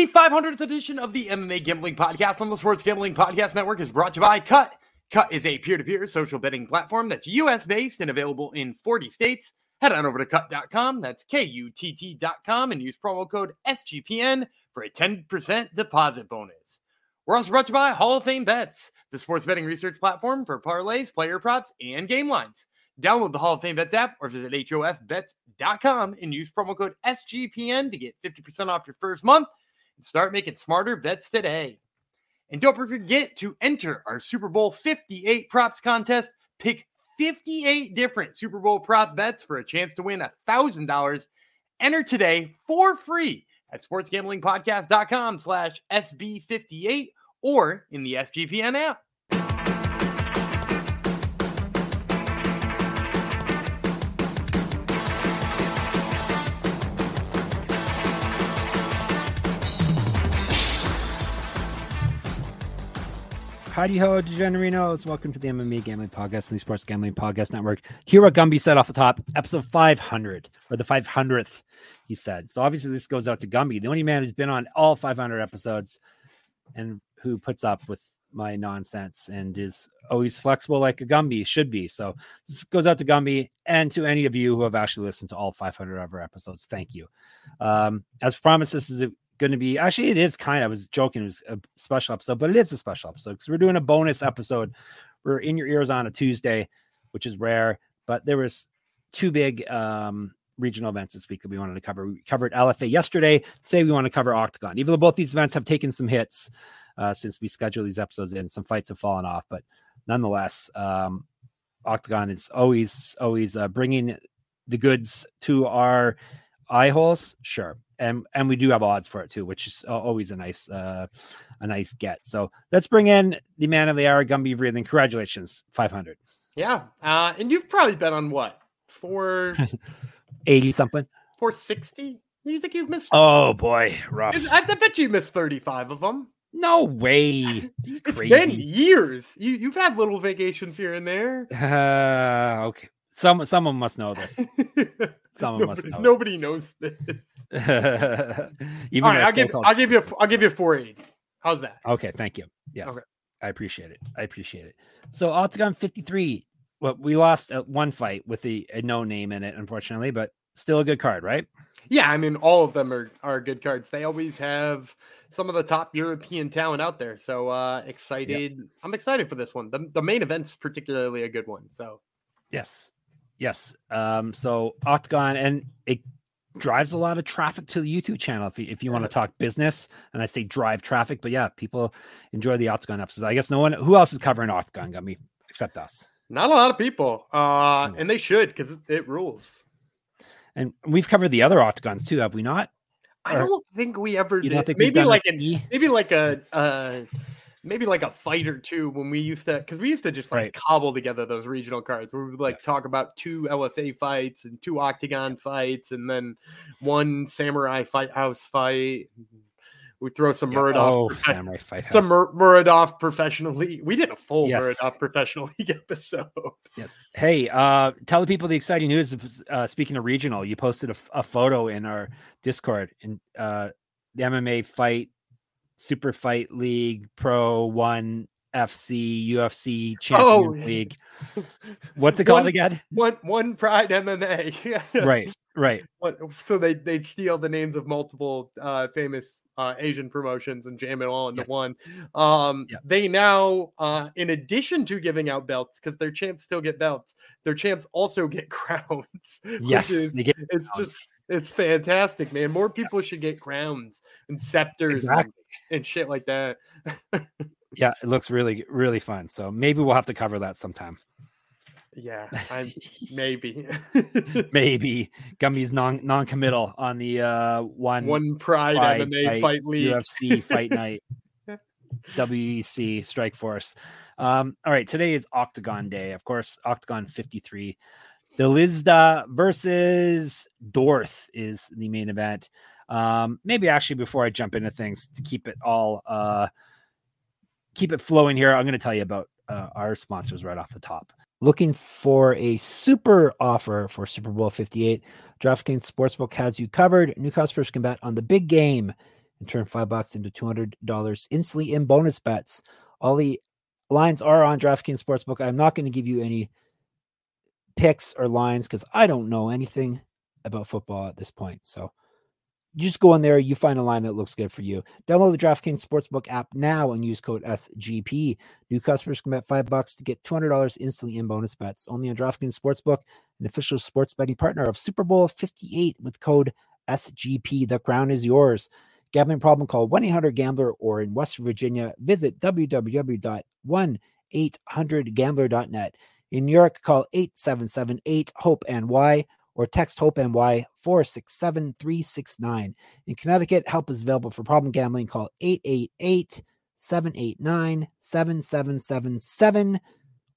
The 500th edition of the MMA Gambling Podcast on the Sports Gambling Podcast Network is brought to you by Cut. Cut is a peer-to-peer social betting platform that's U.S.-based and available in 40 states. Head on over to Cut.com, that's K-U-T-T.com, and use promo code SGPN for a 10% deposit bonus. We're also brought to you by Hall of Fame Bets, the sports betting research platform for parlays, player props, and game lines. Download the Hall of Fame Bets app or visit HOFBets.com and use promo code SGPN to get 50% off your first month. Start making smarter bets today. And don't forget to enter our Super Bowl 58 props contest. Pick 58 different Super Bowl prop bets for a chance to win $1,000. Enter today for free at sportsgamblingpodcast.com/SB58 or in the SGPN app. Howdy ho, DeGenerinos. Welcome to the MMA Gambling Podcast and the Sports Gambling Podcast Network. Hear what Gumby said off the top, episode 500, or the 500th, he said. So obviously this goes out to Gumby, the only man who's been on all 500 episodes and who puts up with my nonsense and is always flexible like a Gumby should be. So this goes out to Gumby and to any of you who have actually listened to all 500 of our episodes. Thank you. As promised, this is a going to be actually, it is kind of, I was joking, it was a special episode, but it is a special episode because we're doing a bonus episode. We're in your ears on a Tuesday, which is rare, but there was two big regional events this week that we wanted to cover. We covered LFA yesterday. Today we want to cover Oktagon, even though both these events have taken some hits since we scheduled these episodes in. Some fights have fallen off, but nonetheless, Oktagon is always bringing the goods to our eye holes. Sure. And we do have odds for it too, which is always a nice get. So let's bring in the man of the hour, Gumby Vreeland. Congratulations, 500. Yeah, and you've probably bet on what 480 something, 460. You think you've missed? Oh boy, rough. I bet you missed 35 of them. No way. It's crazy. Been years. You've had little vacations here and there. Okay. Someone must know this. Nobody knows this. Even all right, I'll give you 480. How's that? Okay, thank you. Yes, okay. I appreciate it. So Octagon 53. Well, we lost one fight with a no name in it, unfortunately, but still a good card, right? Yeah, I mean, all of them are good cards. They always have some of the top European talent out there. So excited! Yep. I'm excited for this one. The main event's particularly a good one. So. Yes. So Octagon, and it drives a lot of traffic to the YouTube channel if you want to talk business, and I say drive traffic, but yeah, people enjoy the Octagon episodes. I guess no one who else is covering Octagon, Gumby, except us. Not a lot of people, and they should because it rules. And we've covered the other Octagons too, have we not? I don't think we ever did. Maybe like a fight or two when we used to just cobble together those regional cards where we would talk about two LFA fights and two Octagon fights and then one Samurai Fight House fight. We throw some Muradov. Samurai Fight House. Some Muradov Professional League. We did a full Muradov Professional League episode. Yes. Hey, tell the people the exciting news. Speaking of regional, you posted a photo in our Discord in the MMA fight. Super Fight League, Pro One, FC, UFC, Champions League. What's it called again? One Pride MMA. Right. So they steal the names of multiple famous Asian promotions and jam it all into one. They now, in addition to giving out belts, because their champs still get belts, their champs also get crowns. Yes, it's fantastic, man. More people should get crowns and scepters and shit like that. Yeah, it looks really, really fun. So maybe we'll have to cover that sometime. Yeah, maybe. Maybe. Gumby's non-committal on the One Pride MMA Fight League. UFC Fight Night. WEC Strike Force. All right, today is Octagon Day. Of course, Octagon 53. Dalisda versus Dorth is the main event. Maybe actually before I jump into things to keep it all flowing here, I'm going to tell you about our sponsors right off the top. Looking for a super offer for Super Bowl 58? DraftKings Sportsbook has you covered. New customers can bet on the big game and turn $5 into $200 instantly in bonus bets. All the lines are on DraftKings Sportsbook. I'm not going to give you any picks or lines because I don't know anything about football at this point. So you just go in there, you find a line that looks good for you. Download the DraftKings Sportsbook app now and use code SGP. New customers can bet $5 to get $200 instantly in bonus bets. Only on DraftKings Sportsbook, an official sports betting partner of Super Bowl 58 with code SGP. The crown is yours. Gambling problem, call 1-800-GAMBLER, or in West Virginia, visit www.1800gambler.net. In New York, call 877-8-HOPE-NY or text HOPE-NY 467369. In Connecticut, help is available for problem gambling. Call 888-789-7777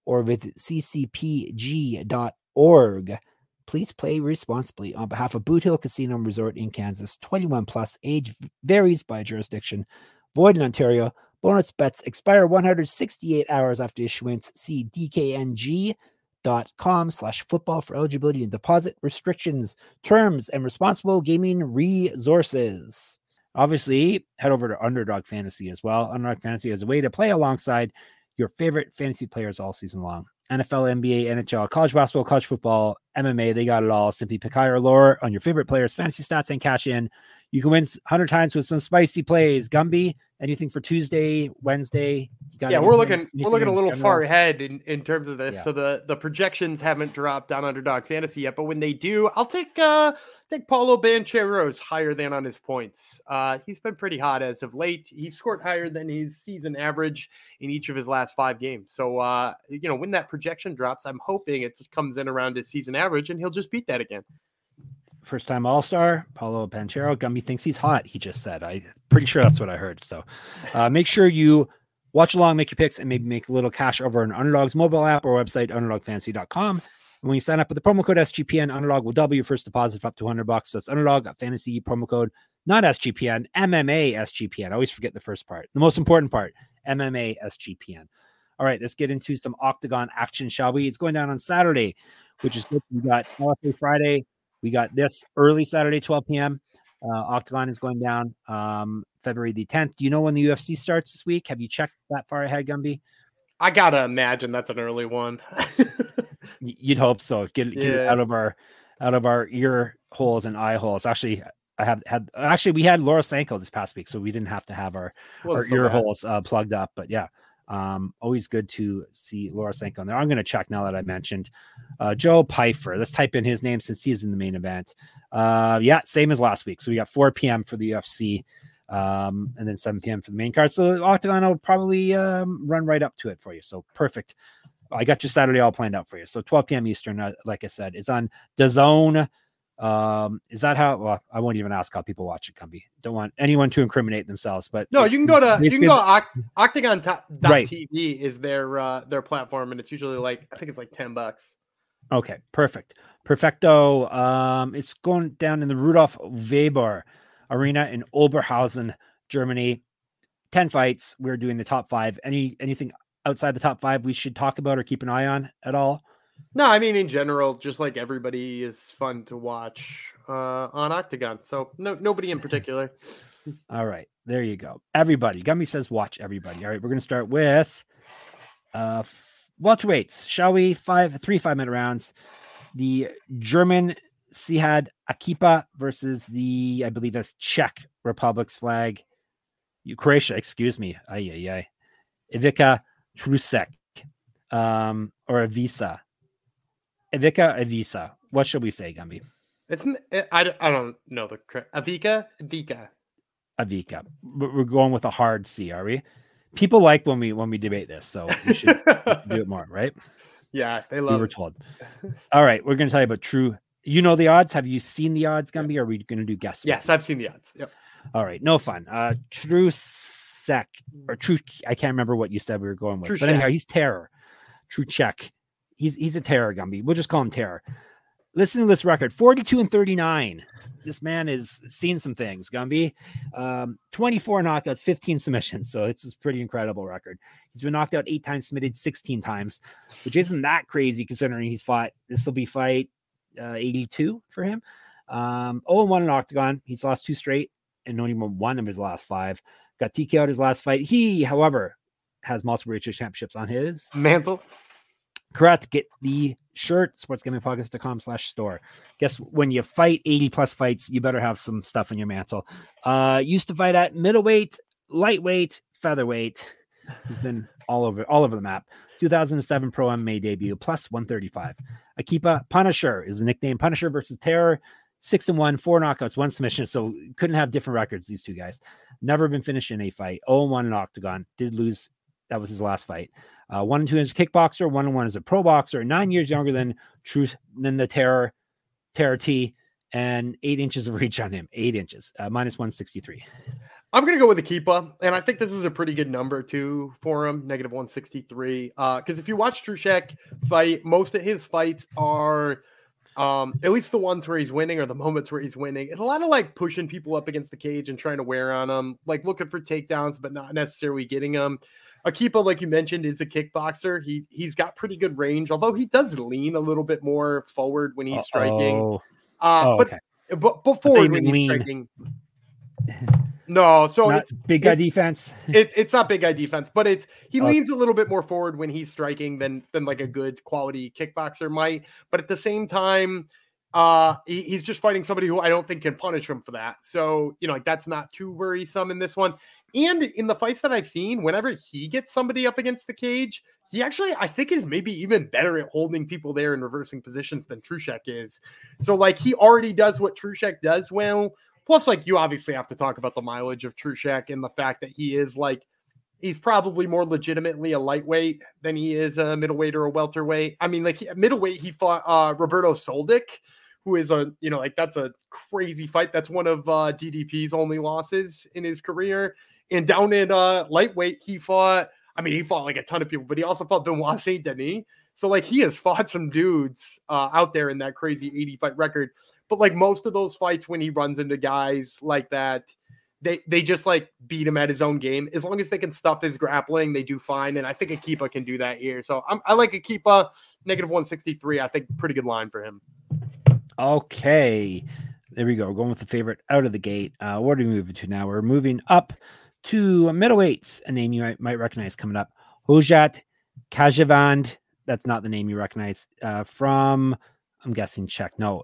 or visit ccpg.org. Please play responsibly on behalf of Boot Hill Casino and Resort in Kansas. 21 plus, age varies by jurisdiction. Void in Ontario. Bonus bets expire 168 hours after issuance. See dkng.com/football for eligibility and deposit restrictions, terms, and responsible gaming resources. Obviously, head over to Underdog Fantasy as well. Underdog Fantasy is a way to play alongside your favorite fantasy players all season long. NFL, NBA, NHL, college basketball, college football, MMA, they got it all. Simply pick higher or lower on your favorite players, fantasy stats, and cash in. You can win 100 times with some spicy plays. Gumby, anything for Tuesday, Wednesday? You got we're looking a little far ahead in terms of this. Yeah. So the projections haven't dropped on Underdog Fantasy yet, but when they do, I'll take Paolo Banchero's higher than on his points. He's been pretty hot as of late. He scored higher than his season average in each of his last 5 games. So when that projection drops, I'm hoping it comes in around his season average, and he'll just beat that again. First-time All-Star, Paolo Banchero. Gumby thinks he's hot, he just said. I'm pretty sure that's what I heard. So make sure you watch along, make your picks, and maybe make a little cash over on Underdog's mobile app or website, underdogfantasy.com. And when you sign up with the promo code SGPN, Underdog will double your first deposit for up to $100. That's Underdog Fantasy promo code, not SGPN, MMA SGPN. I always forget the first part. The most important part, MMA SGPN. All right, let's get into some Oktagon action, shall we? It's going down on Saturday, which is good. We got LFA Friday. We got this early Saturday, 12 p.m. Oktagon is going down February the 10th. Do you know when the UFC starts this week? Have you checked that far ahead, Gumby? I got to imagine that's an early one. You'd hope so. Get it out of our ear holes and eye holes. Actually, we had Laura Sanko this past week, so we didn't have to have our ear holes plugged up. But yeah. Always good to see Laura Sanko on there. I'm going to check now that I mentioned Joe Pyfer. Let's type in his name since he's in the main event. Same as last week. So we got 4 p.m. for the UFC and then 7 p.m. for the main card. So Octagon will probably run right up to it for you. So perfect. I got your Saturday all planned out for you. So 12 p.m. Eastern, like I said, it's on DAZN. Is that how? Well, I won't even ask how people watch it. Gumby, don't want anyone to incriminate themselves. But no, you can go to octagon.tv is their platform, and it's usually I think it's $10. Okay, perfect, perfecto. It's going down in the Rudolf Weber Arena in Oberhausen, Germany. 10 fights. We're doing the top 5. Anything outside the top 5 we should talk about or keep an eye on at all? No, I mean, in general, just like everybody is fun to watch on Octagon. So nobody in particular. All right. There you go. Everybody. Gumby says watch everybody. All right. We're going to start with welterweights, shall we? 3 5-minute rounds. The German Cihad Akipa versus the, I believe that's Czech Republic's flag. Croatia, excuse me. Ivica Trušek. Or Ivica. Ivica. What should we say, Gumby? I don't know the correct. Ivica. We're going with a hard C, are we? People like when we debate this, so we should do it more, right? Yeah, they love it. We were told. All right, we're going to tell you about true. You know the odds. Have you seen the odds, Gumby? Or are we going to do guesswork? Yes, I've seen the odds. Yep. All right, no fun. Trušek or True. I can't remember what you said we were going with. Trušek. But anyhow, he's terror. Trušek. He's a terror, Gumby. We'll just call him terror. Listen to this record, 42-39. This man has seen some things, Gumby. 24 knockouts, 15 submissions. So it's a pretty incredible record. He's been knocked out 8 times, submitted 16 times, which isn't that crazy considering he's fought. This will be fight 82 for him. 0-1 in Octagon. He's lost 2 straight. and not even one of his last five. Got TKO'd his last fight. He, however, has multiple regional championships on his mantle. Correct. Get the shirt, sportsgamblingpodcast.com/store. Guess when you fight 80 plus fights, you better have some stuff on your mantle. Used to fight at middleweight, lightweight, featherweight. He's been all over the map. 2007 Pro MMA debut, plus 135. Akipa Punisher is the nickname. Punisher versus Terror. 6-1, 4 knockouts, 1 submission. So couldn't have different records, these two guys. Never been finished in a fight. 0-1 in Oktagon. Did lose. That was his last fight. 1-2 as a kickboxer. 1-1 as a pro boxer. 9 years younger than Truth, than the Terror T. And 8 inches of reach on him. 8 inches. Minus 163. I'm going to go with Akipa, and I think this is a pretty good number, too, for him, negative 163. Because if you watch Trušek fight, most of his fights are, at least the ones where he's winning or the moments where he's winning, it's a lot of, like, pushing people up against the cage and trying to wear on them, like, looking for takedowns but not necessarily getting them. Akipa, like you mentioned, is a kickboxer. He's got pretty good range, although he does lean a little bit more forward when he's striking. But before when he's striking... No, so not big guy defense. It's not big guy defense, but he leans a little bit more forward when he's striking than like a good quality kickboxer might. But at the same time, he's just fighting somebody who I don't think can punish him for that. So, you know, like, that's not too worrisome in this one. And in the fights that I've seen, whenever he gets somebody up against the cage, he actually, I think, is maybe even better at holding people there and reversing positions than Trušek is. So, like, he already does what Trušek does well. Plus, like, you obviously have to talk about the mileage of Trušek and the fact that he is, like, he's probably more legitimately a lightweight than he is a middleweight or a welterweight. I mean, like, middleweight, he fought Roberto Soldic, who is a, you know, like, that's a crazy fight. That's one of DDP's only losses in his career. And down in lightweight, he fought like a ton of people, but he also fought Benoit Saint-Denis. So, like, he has fought some dudes out there in that crazy 80-fight record. But, like, most of those fights when he runs into guys like that, they just, like, beat him at his own game. As long as they can stuff his grappling, they do fine. And I think Akipa can do that here. So I like Akipa, negative 163. I think pretty good line for him. Okay. There we go. We're going with the favorite out of the gate. What are we moving to now? We're moving up to middleweights, a name you might recognize coming up. Hojat Kajivand. That's not the name you recognize from, I'm guessing, Czech. No,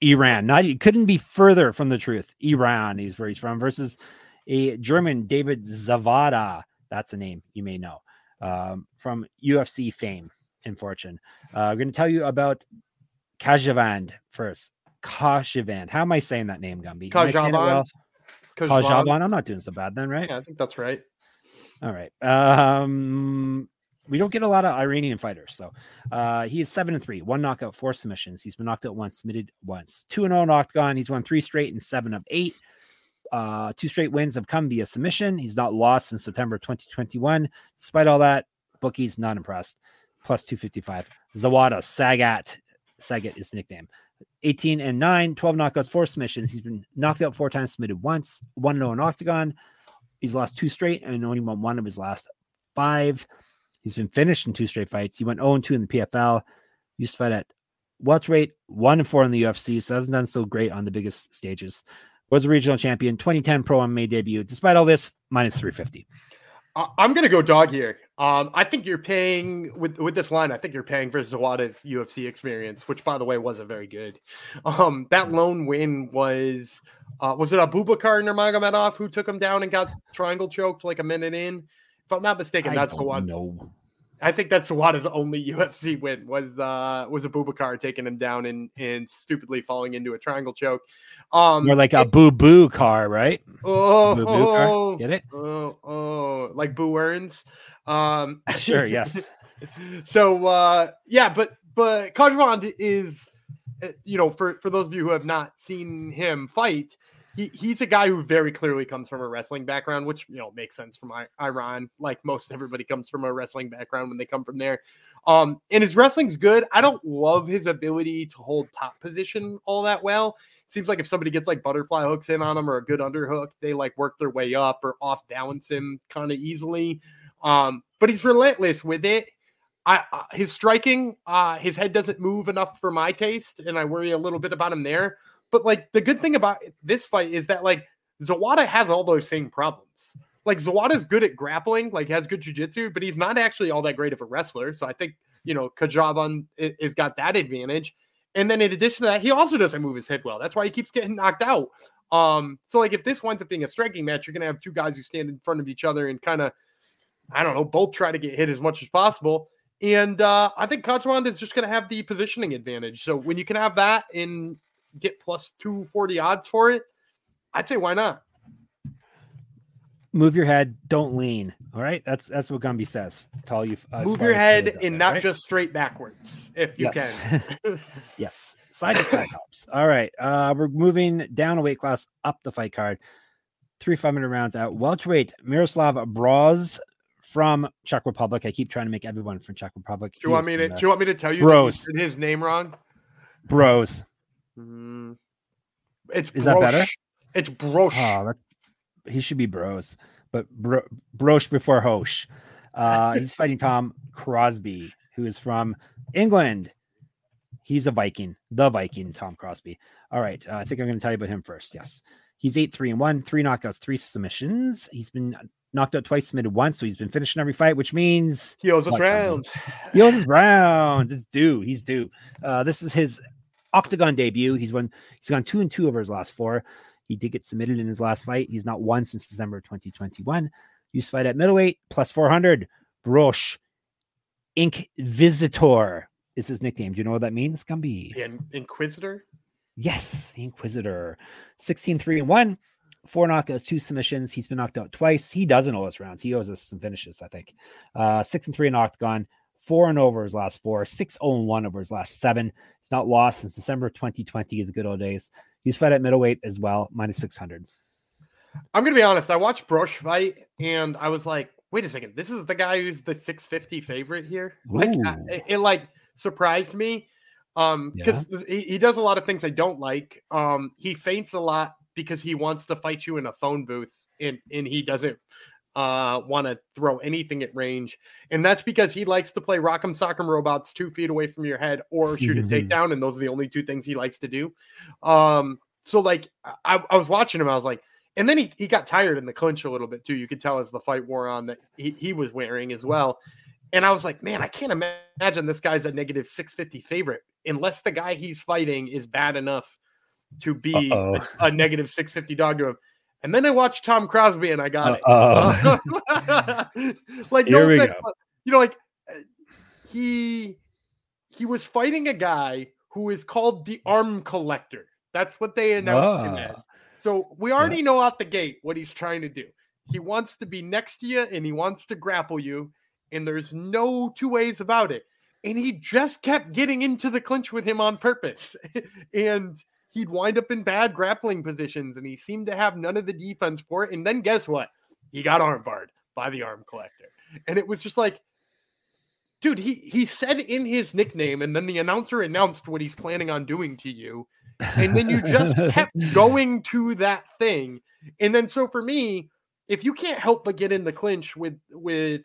Iran. It couldn't be further from the truth. Iran is where he's from, versus a German, David Zawada. That's a name you may know from UFC fame and fortune. I'm going to tell you about Kajivand first. Kajivand. How am I saying that name, Gumby? Kajivand. Kajivand. I'm not doing so bad then, right? Yeah, I think that's right. All right. We don't get a lot of Iranian fighters, so he is 7-3, 1 knockout, 4 submissions. He's been knocked out once, submitted once. 2-0 in Octagon. He's won 3 straight and 7 of 8. 2 straight wins have come via submission. He's not lost since September 2021. Despite all that, bookies not impressed. Plus 255. Zawada Sagat. Sagat is the nickname. 18-9, 12 knockouts, 4 submissions. He's been knocked out 4 times, submitted once. 1-0 in Octagon. He's lost 2 straight and only won 1 of his last 5. He's been finished in 2 straight fights. He went 0-2 in the PFL. Used to fight at welterweight, 1-4 in the UFC, so hasn't done so great on the biggest stages. Was a regional champion, 2010 Pro MMA debut. Despite all this, minus 350. I'm going to go dog here. I think you're paying, with this line, I think you're paying for Zawada's UFC experience, which, by the way, wasn't very good. That lone win was it Abubakar Nurmagomedov who took him down and got triangle choked like a minute in? If I'm not mistaken, that's Zawada. I think that's Zawada's only UFC win was Abubakar taking him down and stupidly falling into a triangle choke. More like a boo-boo car, right? Oh, get it? Oh, like Boo Earns. Sure, yes. So but Kajivand is, you know, for those of you who have not seen him fight. He's a guy who very clearly comes from a wrestling background, which, you know, makes sense from Iran. Like, most everybody comes from a wrestling background when they come from there. And his wrestling's good. I don't love his ability to hold top position all that well. It seems like if somebody gets like butterfly hooks in on him or a good underhook, they like work their way up or off balance him kind of easily. But he's relentless with it. His striking, his head doesn't move enough for my taste, and I worry a little bit about him there. But, like, the good thing about this fight is that, like, Zawada has all those same problems. Like, Zawada's good at grappling, like, has good jiu-jitsu, but he's not actually all that great of a wrestler. So I think, you know, Kajivand has got that advantage. And then in addition to that, he also doesn't move his head well. That's why he keeps getting knocked out. So, like, if this winds up being a striking match, you're going to have two guys who stand in front of each other and kind of, I don't know, both try to get hit as much as possible. And I think Kajivand is just going to have the positioning advantage. So when you can have that and get plus 240 odds for it, I'd say why not? Move your head, don't lean. All right, that's what Gumby says. To all you, move your head and there, not right? Just straight backwards, if you can. Yes, side to side helps. All right, we're moving down a weight class, up the fight card. 3 5-minute rounds out. Welterweight Miroslav Broz from Czech Republic. I keep trying to make everyone from Czech Republic. Do you want me to tell you? Broz. That you said his name wrong. Broz. Is that better? It's Brosh. Oh, that's. He should be Bros, but Brosh before Hosh. He's fighting Tom Crosby, who is from England. He's a Viking, the Viking, Tom Crosby. All right. I think I'm going to tell you about him first. Yes. He's 8-3-1, 3 knockouts, 3 submissions. He's been knocked out twice, submitted once. So he's been finishing every fight, which means he owes us rounds. He owes us rounds. It's due. He's due. This is his Oktagon debut. He's gone 2-2 over his last 4. He did get submitted in his last fight. He's not won since December 2021. Used to fight at middleweight, plus 400. Brosh, Inquisitor is his nickname. Do you know what that means, Gumby? The Inquisitor? Yes, the Inquisitor. 16-3-1, 4 knockouts, 2 submissions. He's been knocked out twice. He doesn't owe us rounds. He owes us some finishes, I think. 6-3 in Octagon, 4-0 over his last 4, 6-0-1 over his last 7. He's not lost since December 2020, the good old days. He's fought at middleweight as well, minus 600. I'm going to be honest. I watched Brosh fight, and I was like, wait a second. This is the guy who's the 650 favorite here? Ooh. Like, it surprised me because he does a lot of things I don't like. He feints a lot because he wants to fight you in a phone booth, and he doesn't want to throw anything at range. And that's because he likes to play rock'em sock'em robots 2 feet away from your head or shoot a takedown. And those are the only two things he likes to do. So like I was watching him, I was like, and then he got tired in the clinch a little bit too. You could tell as the fight wore on that he was wearing as well. And I was like, man, I can't imagine this guy's a negative 650 favorite unless the guy he's fighting is bad enough to be a negative 650 dog to him. And then I watched Tom Crosby and I got it. Like, no offense, but, you know, like he was fighting a guy who is called the Arm Collector. That's what they announced him as. So we already know out the gate what he's trying to do. He wants to be next to you and he wants to grapple you. And there's no two ways about it. And he just kept getting into the clinch with him on purpose. And he'd wind up in bad grappling positions, and he seemed to have none of the defense for it. And then guess what? He got armbarred by the Arm Collector. And it was just like, dude, he said in his nickname, and then the announcer announced what he's planning on doing to you. And then you just kept going to that thing. And then so for me, if you can't help but get in the clinch and I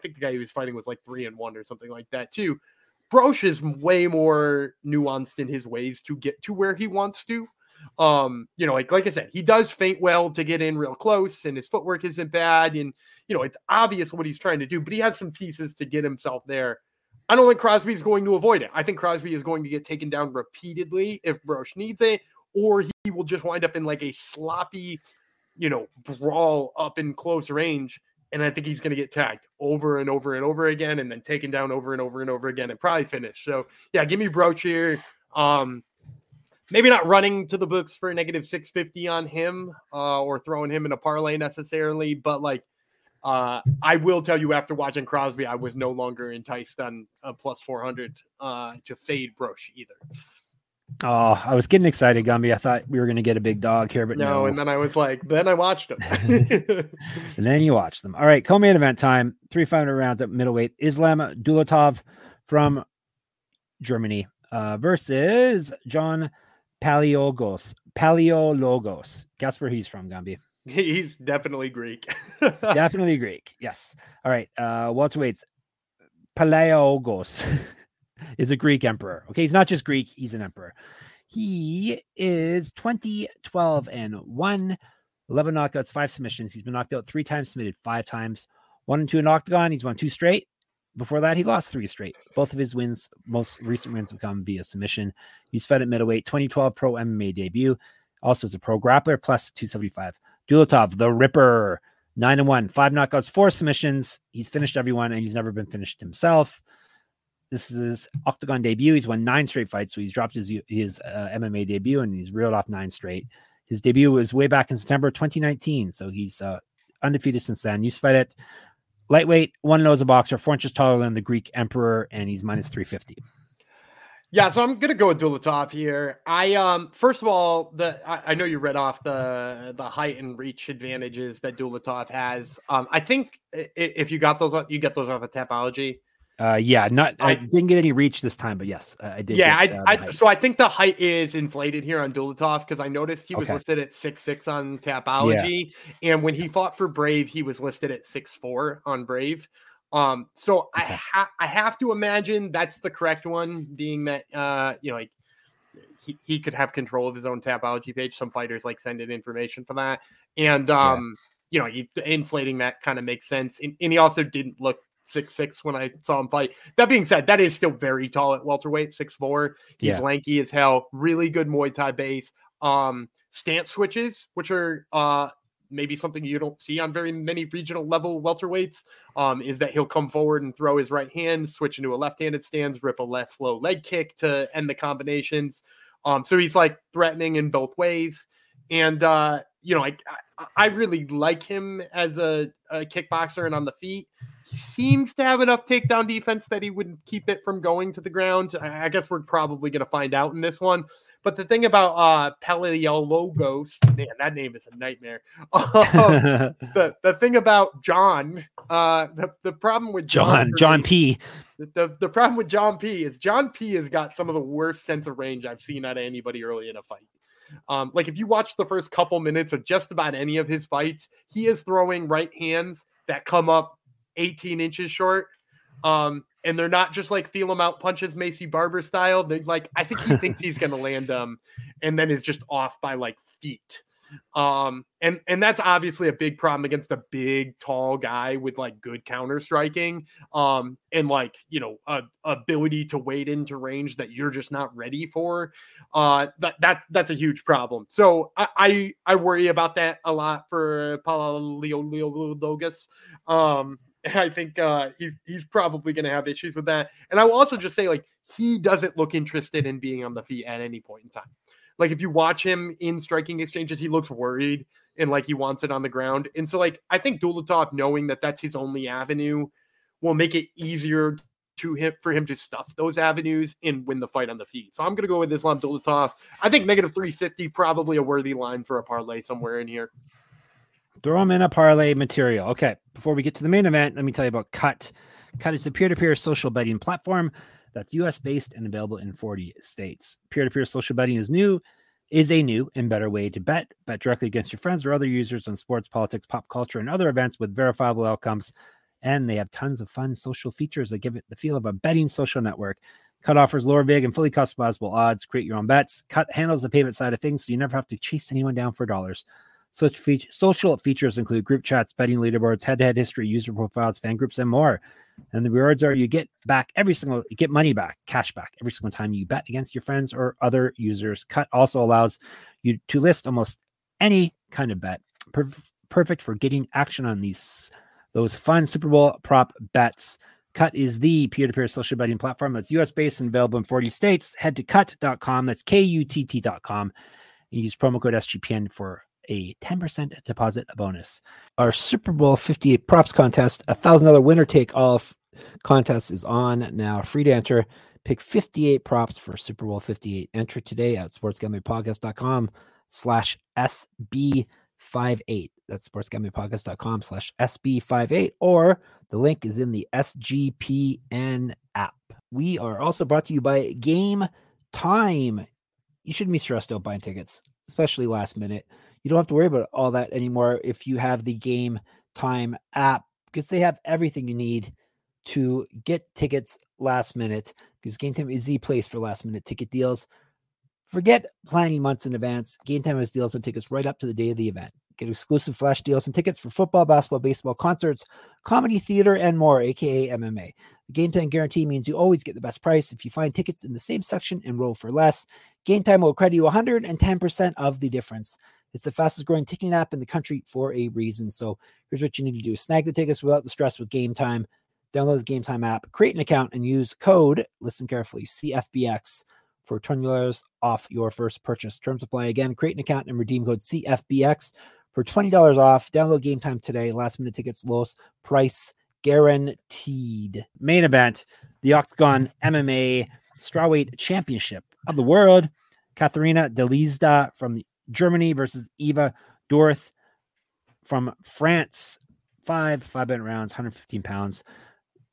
think the guy he was fighting was like 3-1 or something like that too. Brosh is way more nuanced in his ways to get to where he wants to. You know, like I said, he does feint well to get in real close, and his footwork isn't bad. And, you know, it's obvious what he's trying to do, but he has some pieces to get himself there. I don't think Crosby is going to avoid it. I think Crosby is going to get taken down repeatedly if Brosh needs it, or he will just wind up in like a sloppy, you know, brawl up in close range. And I think he's going to get tagged over and over and over again, and then taken down over and over and over again, and probably finish. So yeah, give me Brosh here. Maybe not running to the books for a negative 650 on him or throwing him in a parlay necessarily, but like I will tell you after watching Crosby, I was no longer enticed on a plus 400 to fade Brosh either. Oh, I was getting excited, Gumby. I thought we were going to get a big dog here, but no. And then I was like, then I watched them. And then you watched them. All right, co-main event time. 3 5-minute rounds at middleweight. Islam Dulatov from Germany versus John Paliogos. Guess where he's from, Gumby. He's definitely Greek. Yes. All right. Welterweights. Paliogos. Is a Greek emperor. Okay, he's not just Greek, he's an emperor. He is 20-12-1, 11 knockouts, 5 submissions. He's been knocked out 3 times, submitted 5 times. 1-2 in Octagon. He's won 2 straight. Before that, he lost 3 straight. Both of his wins, most recent wins, have come via submission. He's fought at middleweight, 2012 pro MMA debut. Also is a pro grappler, plus 275. Dulatov, the Ripper, 9-1, 5 knockouts, 4 submissions. He's finished everyone, and he's never been finished himself. This is his Oktagon debut. He's won 9 straight fights, so he's dropped his MMA debut, and he's reeled off 9 straight. His debut was way back in September 2019, so he's undefeated since then. He's fought at lightweight, 1-0 as a boxer, 4 inches taller than the Greek emperor, and he's minus 350. Yeah, so I'm gonna go with Dulatov here. I first of all, I know you read off the height and reach advantages that Dulatov has. I think if you got those, you get those off of Tapology. I didn't get any reach this time, but yes, I did. Yeah, get, so I think the height is inflated here on Dulatov because I noticed he was listed at 6'6" on Tapology, and when he fought for Brave, he was listed at 6'4" on Brave. I have to imagine that's the correct one, being that he could have control of his own Tapology page. Some fighters like send in information for that, and inflating that kind of makes sense. And he also didn't look 6'6" when I saw him fight. That being said, that is still very tall at welterweight, 6'4". He's lanky as hell, really good Muay Thai base. Stance switches, which are maybe something you don't see on very many regional level welterweights, is that he'll come forward and throw his right hand, switch into a left-handed stance, rip a left low leg kick to end the combinations. So he's like threatening in both ways. And I really like him as a kickboxer and on the feet. He seems to have enough takedown defense that he would keep it from going to the ground. I guess we're probably going to find out in this one. But the thing about Paliogos, man, that name is a nightmare. The thing about John, the problem with John P. The problem with John P. is John P. has got some of the worst sense of range I've seen out of anybody early in a fight. Like if you watch the first couple minutes of just about any of his fights, he is throwing right hands that come up 18 inches short. And they're not just like feel him out punches, Macy Barber style. They're like, I think he thinks he's going to land them and then is just off by like feet. And that's obviously a big problem against a big, tall guy with like good counter striking, and like, ability to wade into range that you're just not ready for. That's a huge problem. So I worry about that a lot for Paliogos. I think he's probably going to have issues with that. And I will also just say, like, he doesn't look interested in being on the feet at any point in time. Like, if you watch him in striking exchanges, he looks worried and, like, he wants it on the ground. And so, like, I think Dulatov, knowing that that's his only avenue, will make it easier for him to stuff those avenues and win the fight on the feet. So I'm going to go with Islam Dulatov. I think -350, probably a worthy line for a parlay somewhere in here. Throw him in a parlay material. Okay, before we get to the main event, let me tell you about Cut. Cut is a peer-to-peer social betting platform that's US-based and available in 40 states. Peer-to-peer social betting is a new and better way to bet. Bet directly against your friends or other users on sports, politics, pop culture, and other events with verifiable outcomes. And they have tons of fun social features that give it the feel of a betting social network. Cut offers lower, big, and fully customizable odds. Create your own bets. Cut handles the payment side of things, so you never have to chase anyone down for dollars. Social features include group chats, betting leaderboards, head-to-head history, user profiles, fan groups, and more. And the rewards are you get money back, cash back, every single time you bet against your friends or other users. Cut also allows you to list almost any kind of bet. Perfect for getting action on those fun Super Bowl prop bets. Cut is the peer-to-peer social betting platform that's US-based and available in 40 states. Head to cut.com. That's KUTT.com. And use promo code SGPN for a 10% deposit bonus. Our Super Bowl 58 props contest, $1,000 winner take all contest is on now. Free to enter. Pick 58 props for Super Bowl 58. Enter today at sportsgamblingpodcast.com/SB58. That's sportsgamblingpodcast.com/SB58, or the link is in the SGPN app. We are also brought to you by Game Time. You shouldn't be stressed out buying tickets, especially last minute. You don't have to worry about all that anymore if you have the Game Time app, because they have everything you need to get tickets last minute, because Game Time is the place for last minute ticket deals. Forget planning months in advance. Game Time has deals on tickets right up to the day of the event. Get exclusive flash deals and tickets for football, basketball, baseball, concerts, comedy, theater, and more, aka MMA. The Game Time guarantee means you always get the best price. If you find tickets in the same section, enroll for less. Game Time will credit you 110% of the difference. It's the fastest growing ticketing app in the country for a reason. So here's what you need to do. Snag the tickets without the stress with Game Time. Download the Game Time app, create an account, and use code, listen carefully, CFBX for $20 off your first purchase. Terms apply. Again, create an account and redeem code CFBX for $20 off. Download Game Time today. Last minute tickets, lowest price guaranteed. Main event, the Oktagon MMA Strawweight Championship of the World. Katharina Dalisda from Germany versus Eva Dorth from France. Five-minute rounds, 115 pounds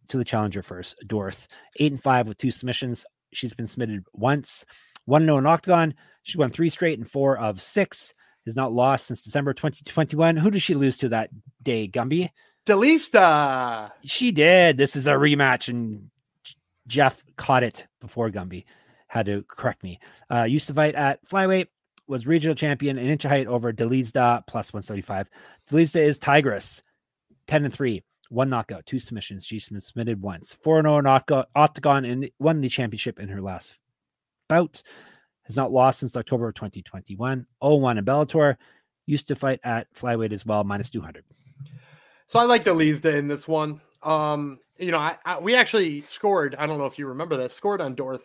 to the challenger first. Dorth, 8-5 with 2 submissions. She's been submitted once, 1-0 in Oktagon. She's won 3 straight and 4 of 6. Has not lost since December 2021. Who did she lose to that day, Gumby? Dalisda. She did. This is a rematch, and Jeff caught it before Gumby had to correct me. Used to fight at flyweight, was regional champion, an inch of height over Dalisda, plus 175. Dalisda is Tigress, 10-3. 1 knockout, 2 submissions. She's been submitted once. 4-0 in Octagon and won the championship in her last bout. Has not lost since October of 2021. 0-1 in Bellator. Used to fight at flyweight as well, minus 200. So I like Dalisda in this one. We actually scored, I don't know if you remember that, scored on Dorth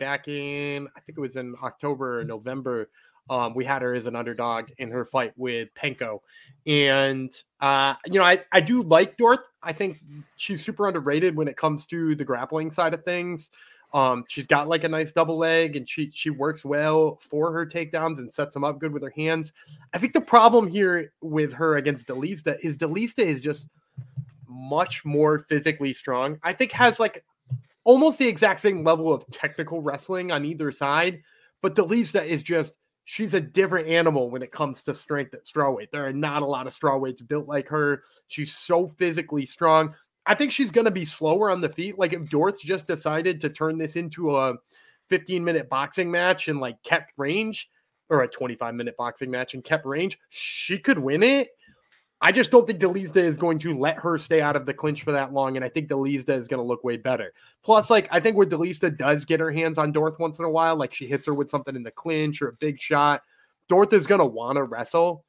back in, I think it was in October or November. We had her as an underdog in her fight with Penko. And, I do like Dorth. I think she's super underrated when it comes to the grappling side of things. She's got like a nice double leg, and she works well for her takedowns and sets them up good with her hands. I think the problem here with her against Dalisda is just much more physically strong. I think has like almost the exact same level of technical wrestling on either side, but Dalisda is just, she's a different animal when it comes to strength at strawweight. There are not a lot of strawweights built like her. She's so physically strong. I think she's going to be slower on the feet. Like if Dorth just decided to turn this into a 15-minute boxing match and like kept range, or a 25-minute boxing match and kept range, she could win it. I just don't think Dalisda is going to let her stay out of the clinch for that long. And I think Dalisda is going to look way better. Plus, like, I think when Dalisda does get her hands on Dorth once in a while, like she hits her with something in the clinch or a big shot, Dorth is going to want to wrestle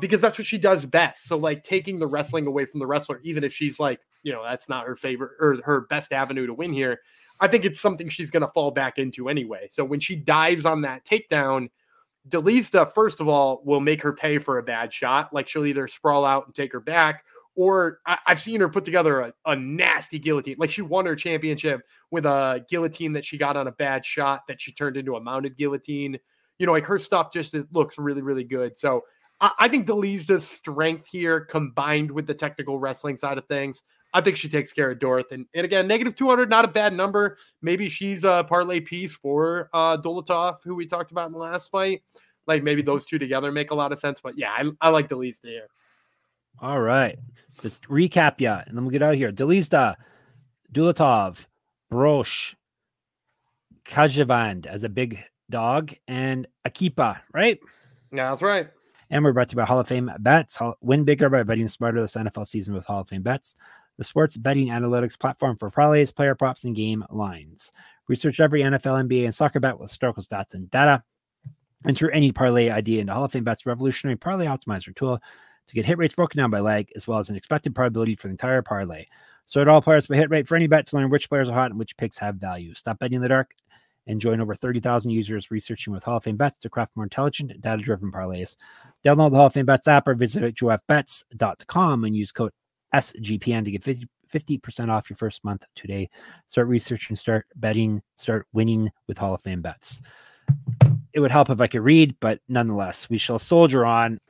because that's what she does best. So like taking the wrestling away from the wrestler, even if she's like, that's not her favorite or her best avenue to win here, I think it's something she's going to fall back into anyway. So when she dives on that takedown, Dalisda, first of all, will make her pay for a bad shot. Like she'll either sprawl out and take her back, or I've seen her put together a nasty guillotine. Like she won her championship with a guillotine that she got on a bad shot that she turned into a mounted guillotine. Like her stuff just looks really, really good. So I think Dalisda's strength here combined with the technical wrestling side of things, I think she takes care of Dorth. And again, negative 200, not a bad number. Maybe she's a parlay piece for Dulatov, who we talked about in the last fight. Like maybe those two together make a lot of sense. But yeah, I like Dalisda here. All right. Let's recap, and then we'll get out of here. Dalisda, Dulatov, Broz, Kajivand as a big dog, and Akipa, right? Yeah, that's right. And we're brought to you by Hall of Fame Bets. Win bigger by betting smarter this NFL season with Hall of Fame Bets, the sports betting analytics platform for parlays, player props, and game lines. Research every NFL, NBA, and soccer bet with historical stats and data. Enter any parlay idea into Hall of Fame Bet's revolutionary parlay optimizer tool to get hit rates broken down by leg, as well as an expected probability for the entire parlay. Sort all players by hit rate for any bet to learn which players are hot and which picks have value. Stop betting in the dark and join over 30,000 users researching with Hall of Fame Bets to craft more intelligent, data-driven parlays. Download the Hall of Fame Bets app or visit joefbets.com and use code SGPN to get 50% off your first month today. Start researching, start betting, start winning with Hall of Fame Bets. It would help if I could read, but nonetheless, we shall soldier on.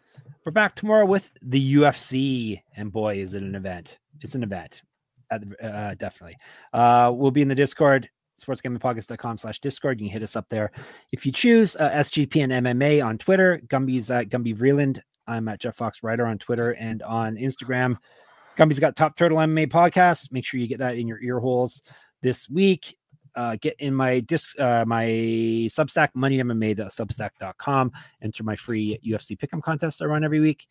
We're back tomorrow with the UFC, and boy, is it an event. It's an event, definitely. We'll be in the Discord, sportsgamblingpodcast.com/Discord. You can hit us up there if you choose. SGPN MMA on Twitter. Gumby's at Gumby Vreeland. I'm at Jeff Fox Writer on Twitter and on Instagram. Gumby's got Top Turtle MMA podcast. Make sure you get that in your ear holes this week. get in my my Substack, moneymma.substack.com. Enter my free UFC pick'em contest I run every week,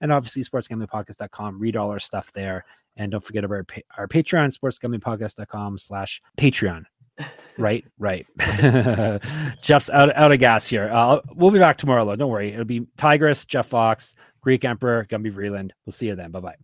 and obviously sportsgamblingpodcast.com. Read all our stuff there, and don't forget about our Patreon, sportsgamblingpodcast.com/Patreon. Right. Jeff's out of gas here. We'll be back tomorrow, though. Don't worry. It'll be Tigress, Jeff Fox, Greek Emperor, Gumby Vreeland. We'll see you then. Bye-bye.